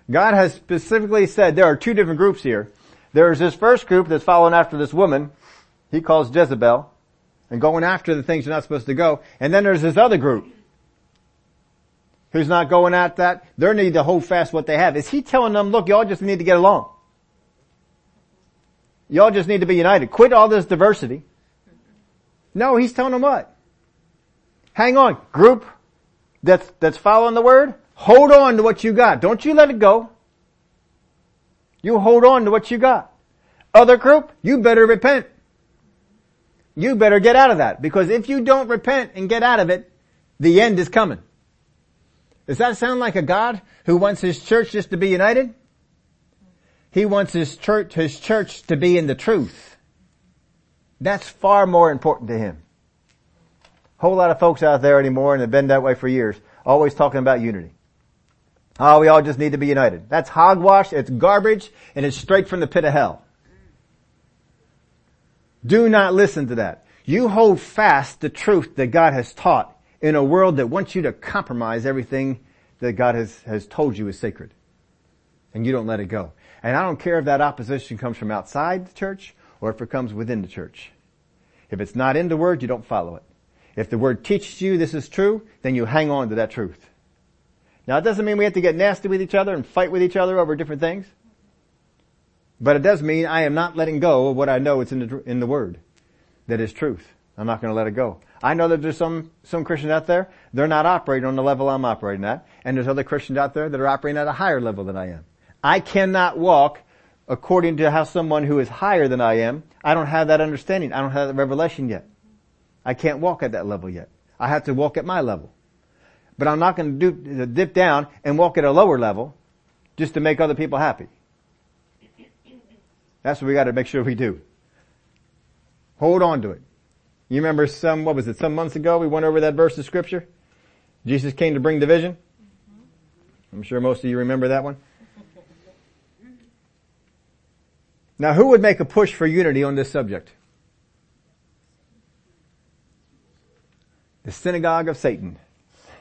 God has specifically said there are two different groups here. There is this first group that's following after this woman. He calls Jezebel and going after the things you're not supposed to go. And then there's this other group who's not going at that. They need to hold fast what they have. Is he telling them, look, y'all just need to get along. Y'all just need to be united. Quit all this diversity. No, he's telling them what? Hang on, group that's following the word, hold on to what you got. Don't you let it go. You hold on to what you got. Other group, you better repent. You better get out of that, because if you don't repent and get out of it, the end is coming. Does that sound like a God who wants his church just to be united? He wants his church to be in the truth. That's far more important to him. Whole lot of folks out there anymore, and have been that way for years, always talking about unity. Oh, we all just need to be united. That's hogwash, it's garbage, and it's straight from the pit of hell. Do not listen to that. You hold fast the truth that God has taught in a world that wants you to compromise everything that God has told you is sacred. And you don't let it go. And I don't care if that opposition comes from outside the church or if it comes within the church. If it's not in the Word, you don't follow it. If the Word teaches you this is true, then you hang on to that truth. Now, it doesn't mean we have to get nasty with each other and fight with each other over different things. But it does mean I am not letting go of what I know is in the Word that is truth. I'm not going to let it go. I know that there's some Christians out there, they're not operating on the level I'm operating at. And there's other Christians out there that are operating at a higher level than I am. I cannot walk according to how someone who is higher than I am. I don't have that understanding. I don't have that revelation yet. I can't walk at that level yet. I have to walk at my level. But I'm not going to dip down and walk at a lower level just to make other people happy. That's what we got to make sure we do. Hold on to it. You remember some months ago we went over that verse of Scripture? Jesus came to bring division. I'm sure most of you remember that one. Now, who would make a push for unity on this subject? The synagogue of Satan,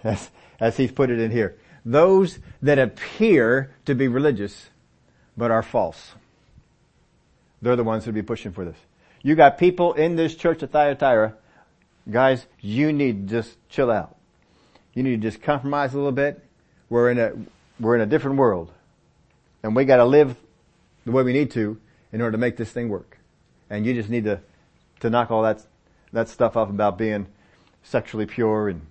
as he's put it in here. Those that appear to be religious, but are false. They're the ones who'd be pushing for this. You got people in this church of Thyatira. Guys, you need to just chill out. You need to just compromise a little bit. We're in a different world. And we gotta live the way we need to in order to make this thing work. And you just need to knock all that stuff off about being sexually pure and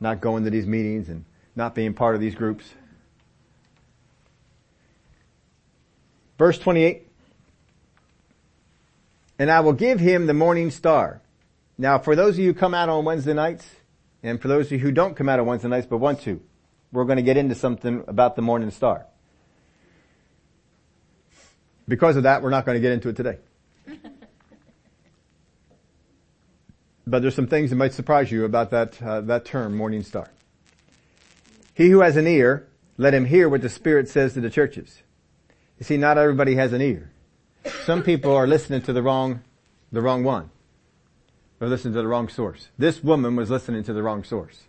not going to these meetings and not being part of these groups. Verse 28. And I will give him the morning star. Now, for those of you who come out on Wednesday nights, And for those of you who don't come out on Wednesday nights but want to, we're going to get into something about the morning star. Because of that, we're not going to get into it today. But there's some things that might surprise you about that term, morning star. He who has an ear, let him hear what the Spirit says to the churches. You see, not everybody has an ear. Some people are listening to the wrong one. Or listening to the wrong source. This woman was listening to the wrong source.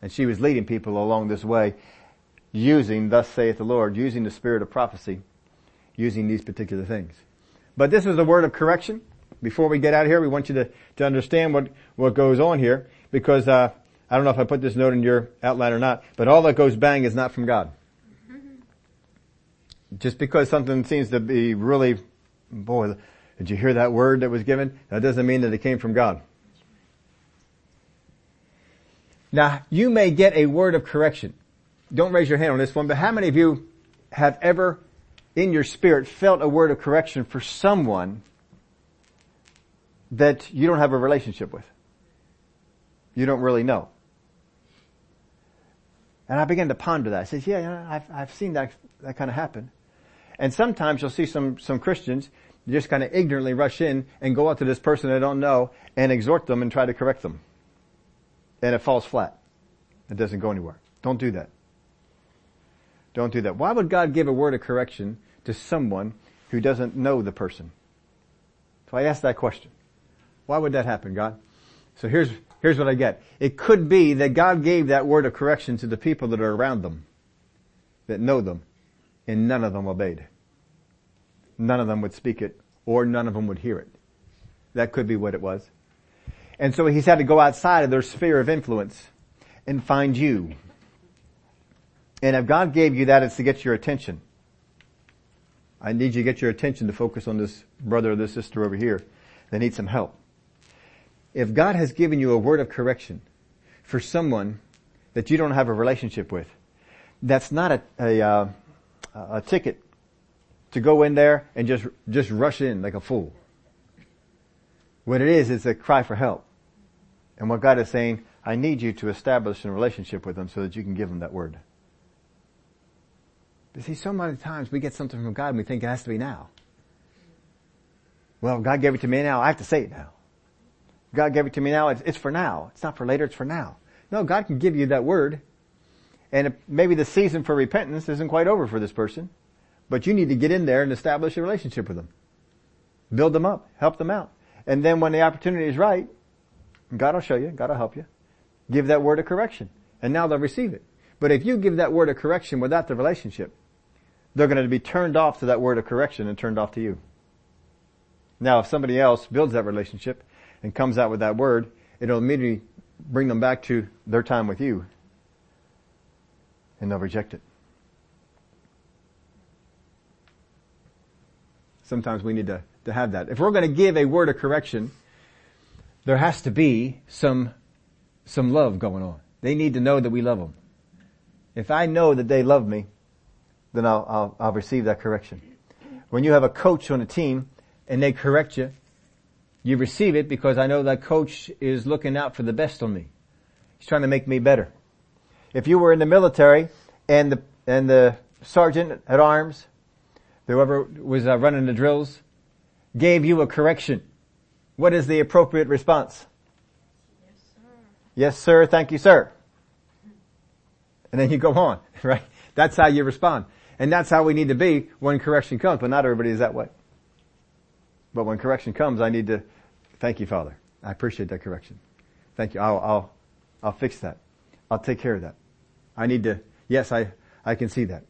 And she was leading people along this way, using, thus saith the Lord, using the spirit of prophecy, using these particular things. But this is the word of correction. Before we get out of here, we want you to understand what goes on here, because I don't know if I put this note in your outline or not, but all that goes bang is not from God. Just because something seems to be really, boy, did you hear that word that was given? That doesn't mean that it came from God. Now, you may get a word of correction. Don't raise your hand on this one, but how many of you have ever, in your spirit, felt a word of correction for someone that you don't have a relationship with? You don't really know. And I began to ponder that. I said, I've seen that kind of happen. And sometimes you'll see some Christians just kind of ignorantly rush in and go out to this person they don't know and exhort them and try to correct them. And it falls flat. It doesn't go anywhere. Don't do that. Don't do that. Why would God give a word of correction to someone who doesn't know the person? So I asked that question. Why would that happen, God? So here's what I get. It could be that God gave that word of correction to the people that are around them, that know them, and none of them obeyed. None of them would speak it, or none of them would hear it. That could be what it was. And so he's had to go outside of their sphere of influence and find you. And if God gave you that, it's to get your attention. I need you to get your attention to focus on this brother or this sister over here. They need some help. If God has given you a word of correction for someone that you don't have a relationship with, that's not a ticket to go in there and just rush in like a fool. What it is a cry for help. And what God is saying, I need you to establish a relationship with them so that you can give them that word. But see, so many times we get something from God and we think it has to be now. Well, God gave it to me now. I have to say it now. God gave it to me now. It's for now. It's not for later. It's for now. No, God can give you that word. And maybe the season for repentance isn't quite over for this person. But you need to get in there and establish a relationship with them. Build them up. Help them out. And then when the opportunity is right, God will show you. God will help you. Give that word of correction. And now they'll receive it. But if you give that word of correction without the relationship, they're going to be turned off to that word of correction and turned off to you. Now, if somebody else builds that relationship and comes out with that word, it'll immediately bring them back to their time with you. And they'll reject it. Sometimes we need to have that. If we're going to give a word of correction, there has to be some love going on. They need to know that we love them. If I know that they love me, then I'll receive that correction. When you have a coach on a team and they correct you, you receive it because I know that coach is looking out for the best on me. He's trying to make me better. If you were in the military and the sergeant at arms, whoever was running the drills, gave you a correction, what is the appropriate response? Yes, sir. Yes, sir. Thank you, sir. And then you go on, right? That's how you respond. And that's how we need to be when correction comes, but not everybody is that way. But when correction comes, I need to, thank you, Father. I appreciate that correction. Thank you. I'll fix that. I'll take care of that. I need to, yes, I can see that.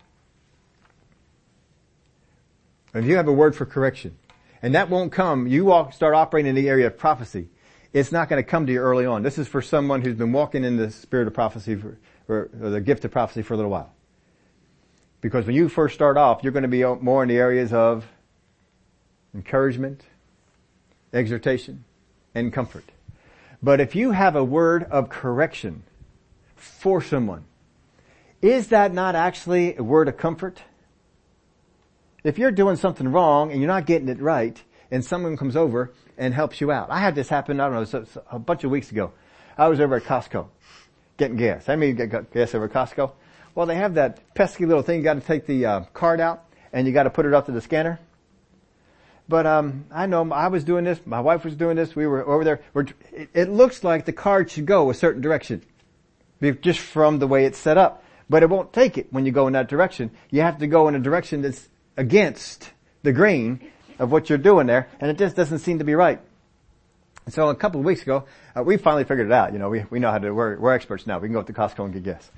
And you have a word for correction. And that won't come. You all start operating in the area of prophecy. It's not going to come to you early on. This is for someone who's been walking in the spirit of prophecy or the gift of prophecy for a little while. Because when you first start off, you're going to be more in the areas of encouragement, exhortation, and comfort. But if you have a word of correction for someone, is that not actually a word of comfort? If you're doing something wrong and you're not getting it right and someone comes over and helps you out. I had this happen, I don't know, a bunch of weeks ago. I was over at Costco getting gas. How many got gas over at Costco? Well, they have that pesky little thing. You got to take the card out and you got to put it up to the scanner. But I know I was doing this. My wife was doing this. We were over there. It looks like the card should go a certain direction, just from the way it's set up. But it won't take it when you go in that direction. You have to go in a direction that's against the grain of what you're doing there, and it just doesn't seem to be right. And so a couple of weeks ago, we finally figured it out. You know, we know how to. We're experts now. We can go to Costco and get gas,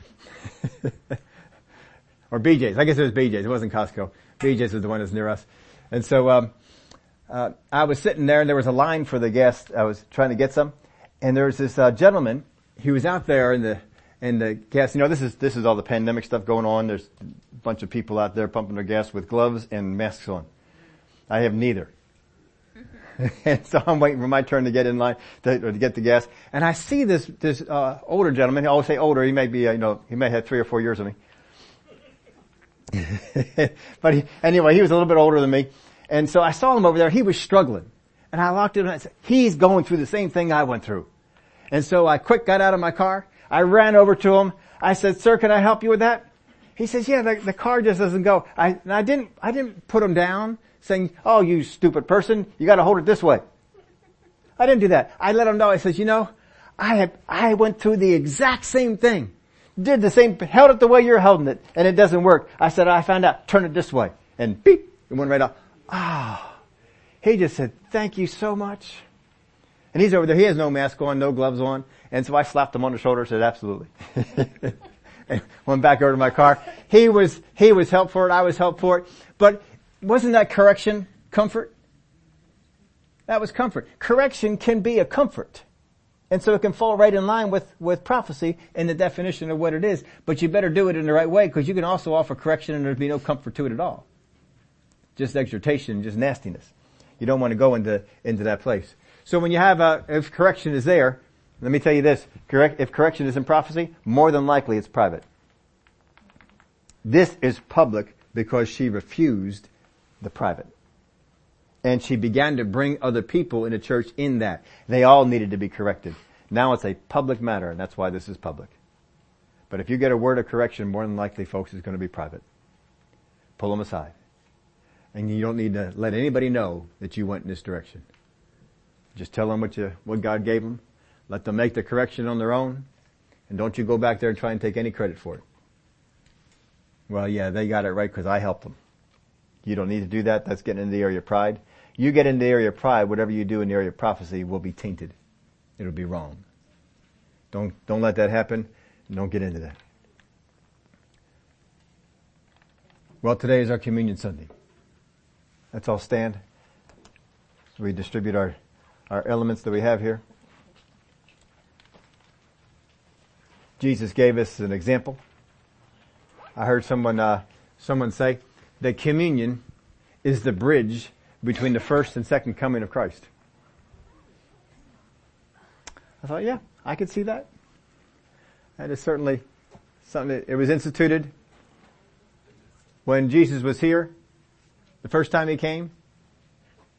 or BJ's. I guess it was BJ's. It wasn't Costco. BJ's is the one that's near us. And so I was sitting there, and there was a line for the gas. I was trying to get some, and there was this gentleman. He was out there in the gas. You know, this is all the pandemic stuff going on. There's a bunch of people out there pumping their gas with gloves and masks on. I have neither. And so I'm waiting for my turn to get in line to get the gas. And I see this older gentleman. I always say older. He may be, he may have 3 or 4 years on me. But he was a little bit older than me. And so I saw him over there. He was struggling. And I locked in and I said, he's going through the same thing I went through. And so I quick got out of my car. I ran over to him. I said, sir, can I help you with that? He says, yeah, the car just doesn't go. I didn't put him down, saying, oh, you stupid person, you got to hold it this way. I didn't do that. I let him know. I says, I went through the exact same thing, did the same, held it the way you're holding it, and it doesn't work. I said, I found out, turn it this way, and beep, it went right off. He just said, thank you so much. And he's over there. He has no mask on, no gloves on, and so I slapped him on the shoulder and said, absolutely. And went back over to my car. He was helped for it. I was helped for it, but. Wasn't that correction comfort? That was comfort. Correction can be a comfort. And so it can fall right in line with prophecy and the definition of what it is. But you better do it in the right way, because you can also offer correction and there'd be no comfort to it at all. Just exhortation, just nastiness. You don't want to go into that place. So when you have if correction is there, let me tell you this, if correction is in prophecy, more than likely it's private. This is public because she refused the private. And she began to bring other people in the church in that. They all needed to be corrected. Now it's a public matter, and that's why this is public. But if you get a word of correction, more than likely, folks, it's going to be private. Pull them aside. And you don't need to let anybody know that you went in this direction. Just tell them what God gave them. Let them make the correction on their own. And don't you go back there and try and take any credit for it. Well, yeah, they got it right because I helped them. You don't need to do that. That's getting into the area of pride. You get into the area of pride, whatever you do in the area of prophecy will be tainted. It'll be wrong. Don't let that happen. Don't get into that. Well, today is our Communion Sunday. Let's all stand. We distribute our elements that we have here. Jesus gave us an example. I heard someone say, that communion is the bridge between the first and second coming of Christ. I thought, yeah, I could see that. That is certainly something that it was instituted when Jesus was here, the first time he came,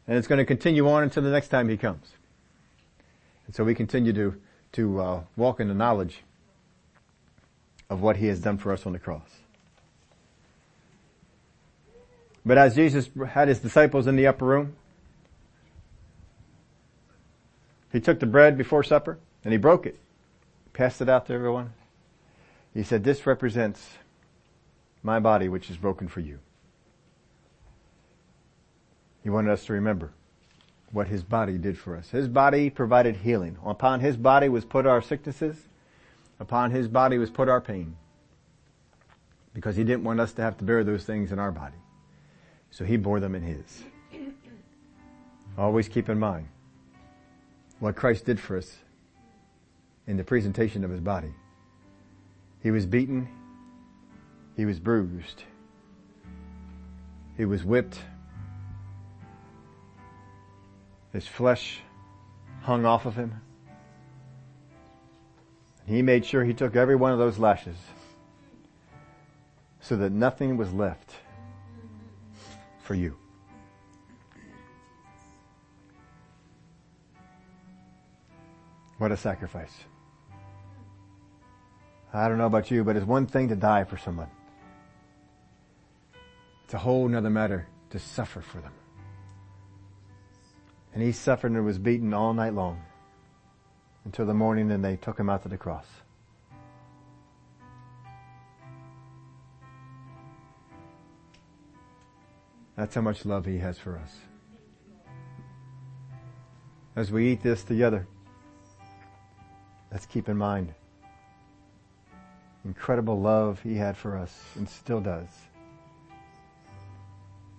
and it's going to continue on until the next time he comes. And so we continue to walk in the knowledge of what he has done for us on the cross. But as Jesus had his disciples in the upper room, he took the bread before supper and he broke it, passed it out to everyone. He said, this represents my body, which is broken for you. He wanted us to remember what his body did for us. His body provided healing. Upon his body was put our sicknesses. Upon his body was put our pain. Because he didn't want us to have to bear those things in our body. So he bore them in his. Always keep in mind what Christ did for us in the presentation of his body. He was beaten. He was bruised. He was whipped. His flesh hung off of him. He made sure he took every one of those lashes so that nothing was left for you. What a sacrifice. I don't know about you, but it's one thing to die for someone. It's a whole nother matter to suffer for them. And he suffered and was beaten all night long until the morning, and they took him out to the cross. That's how much love he has for us. As we eat this together, let's keep in mind incredible love he had for us and still does.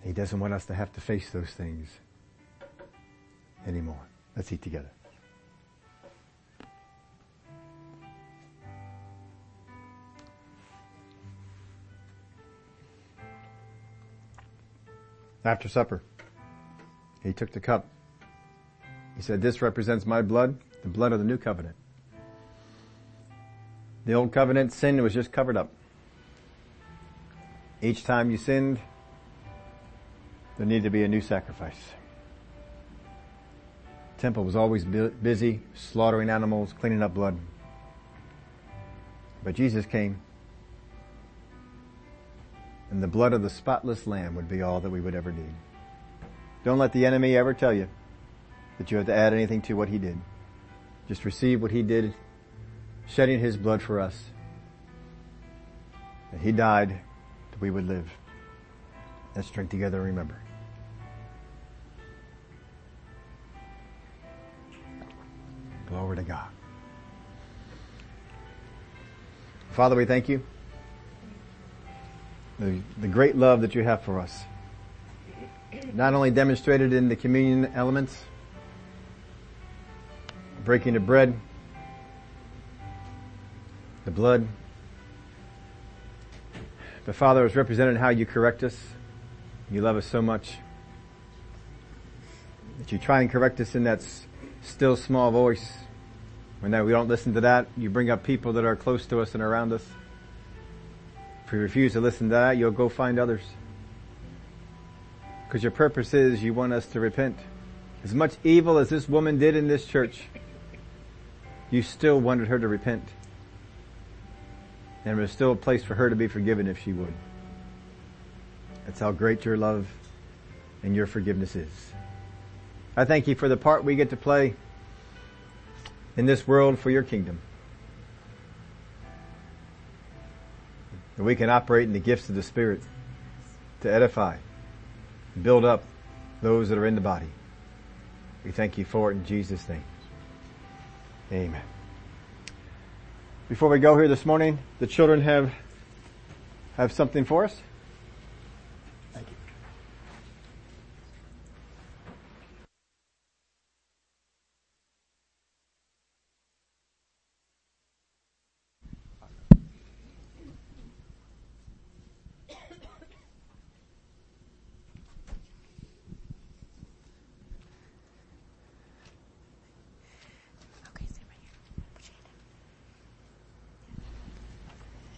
He doesn't want us to have to face those things anymore. Let's eat together. After supper, he took the cup. He said, "This represents my blood, the blood of the new covenant." The old covenant, sin was just covered up. Each time you sinned, there needed to be a new sacrifice. The temple was always busy, slaughtering animals, cleaning up blood. But Jesus came, and the blood of the spotless lamb would be all that we would ever need. Don't let the enemy ever tell you that you have to add anything to what he did. Just receive what he did, shedding his blood for us. And he died that we would live. Let's drink together and remember. Glory to God. Father, we thank you. The great love that you have for us. Not only demonstrated in the communion elements, breaking the bread, the blood. The Father is represented in how you correct us. You love us so much that you try and correct us in that still small voice. When we don't listen to that, you bring up people that are close to us and around us. If we refuse to listen to that, you'll go find others. Because your purpose is you want us to repent. As much evil as this woman did in this church, you still wanted her to repent. And there's still a place for her to be forgiven if she would. That's how great your love and your forgiveness is. I thank you for the part we get to play in this world for your kingdom. That we can operate in the gifts of the Spirit to edify, build up those that are in the body. We thank you for it in Jesus' name. Amen. Before we go here this morning, the children have something for us. Thank you.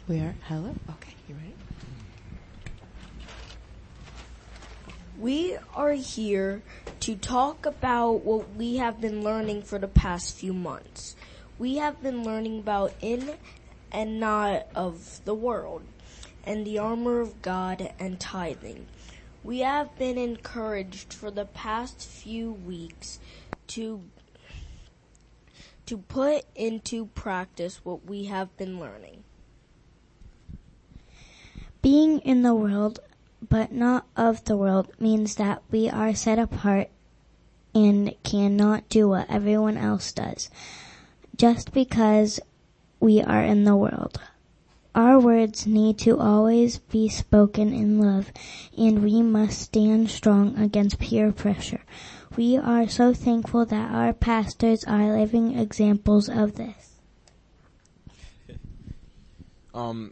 We are, hello? Okay, you ready? We are here to talk about what we have been learning for the past few months. We have been learning about in and not of the world, and the armor of God, and tithing. We have been encouraged for the past few weeks to put into practice what we have been learning. Being in the world, but not of the world, means that we are set apart and cannot do what everyone else does, just because we are in the world. Our words need to always be spoken in love, and we must stand strong against peer pressure. We are so thankful that our pastors are living examples of this.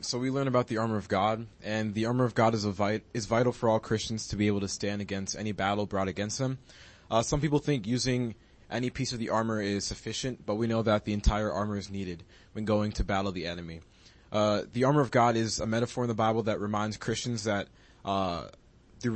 So we learn about the armor of God, and the armor of God is vital for all Christians to be able to stand against any battle brought against them. Some people think using any piece of the armor is sufficient, but we know that the entire armor is needed when going to battle the enemy. The armor of God is a metaphor in the Bible that reminds Christians that about the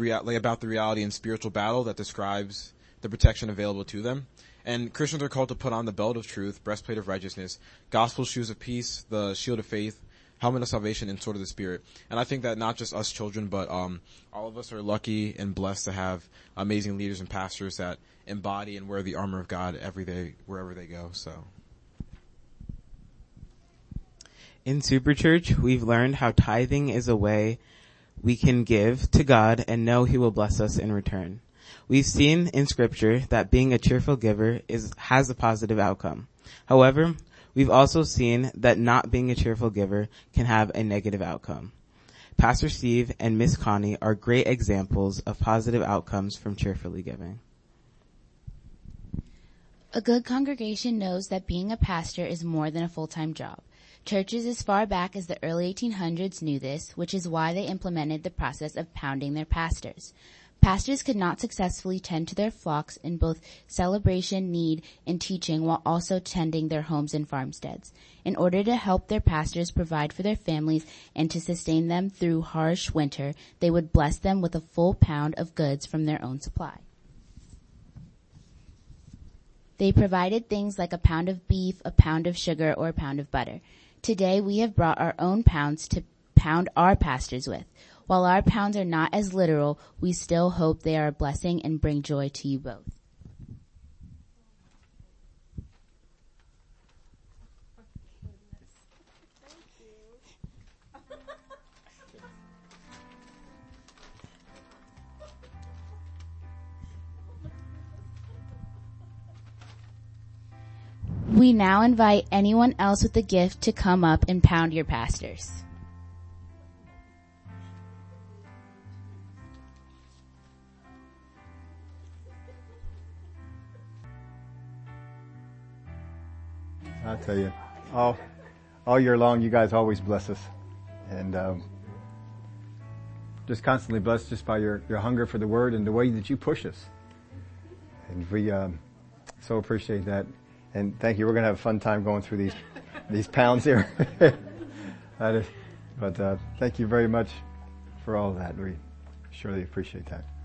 reality in spiritual battle that describes the protection available to them. And Christians are called to put on the belt of truth, breastplate of righteousness, gospel shoes of peace, the shield of faith, helmet of salvation, and sword of the Spirit. And I think that not just us children, but all of us are lucky and blessed to have amazing leaders and pastors that embody and wear the armor of God every day, wherever they go. So, in Superchurch, we've learned how tithing is a way we can give to God and know He will bless us in return. We've seen in Scripture that being a cheerful giver has a positive outcome. However, we've also seen that not being a cheerful giver can have a negative outcome. Pastor Steve and Miss Connie are great examples of positive outcomes from cheerfully giving. A good congregation knows that being a pastor is more than a full-time job. Churches as far back as the early 1800s knew this, which is why they implemented the process of pounding their pastors. Pastors could not successfully tend to their flocks in both celebration, need, and teaching while also tending their homes and farmsteads. In order to help their pastors provide for their families and to sustain them through harsh winter, they would bless them with a full pound of goods from their own supply. They provided things like a pound of beef, a pound of sugar, or a pound of butter. Today we have brought our own pounds to pound our pastors with. While our pounds are not as literal, we still hope they are a blessing and bring joy to you both. We now invite anyone else with a gift to come up and pound your pastors. I tell you, all year long, you guys always bless us, and just constantly blessed just by your hunger for the Word and the way that you push us. And we so appreciate that, and thank you. We're gonna have a fun time going through these pounds here. But thank you very much for all that. We surely appreciate that.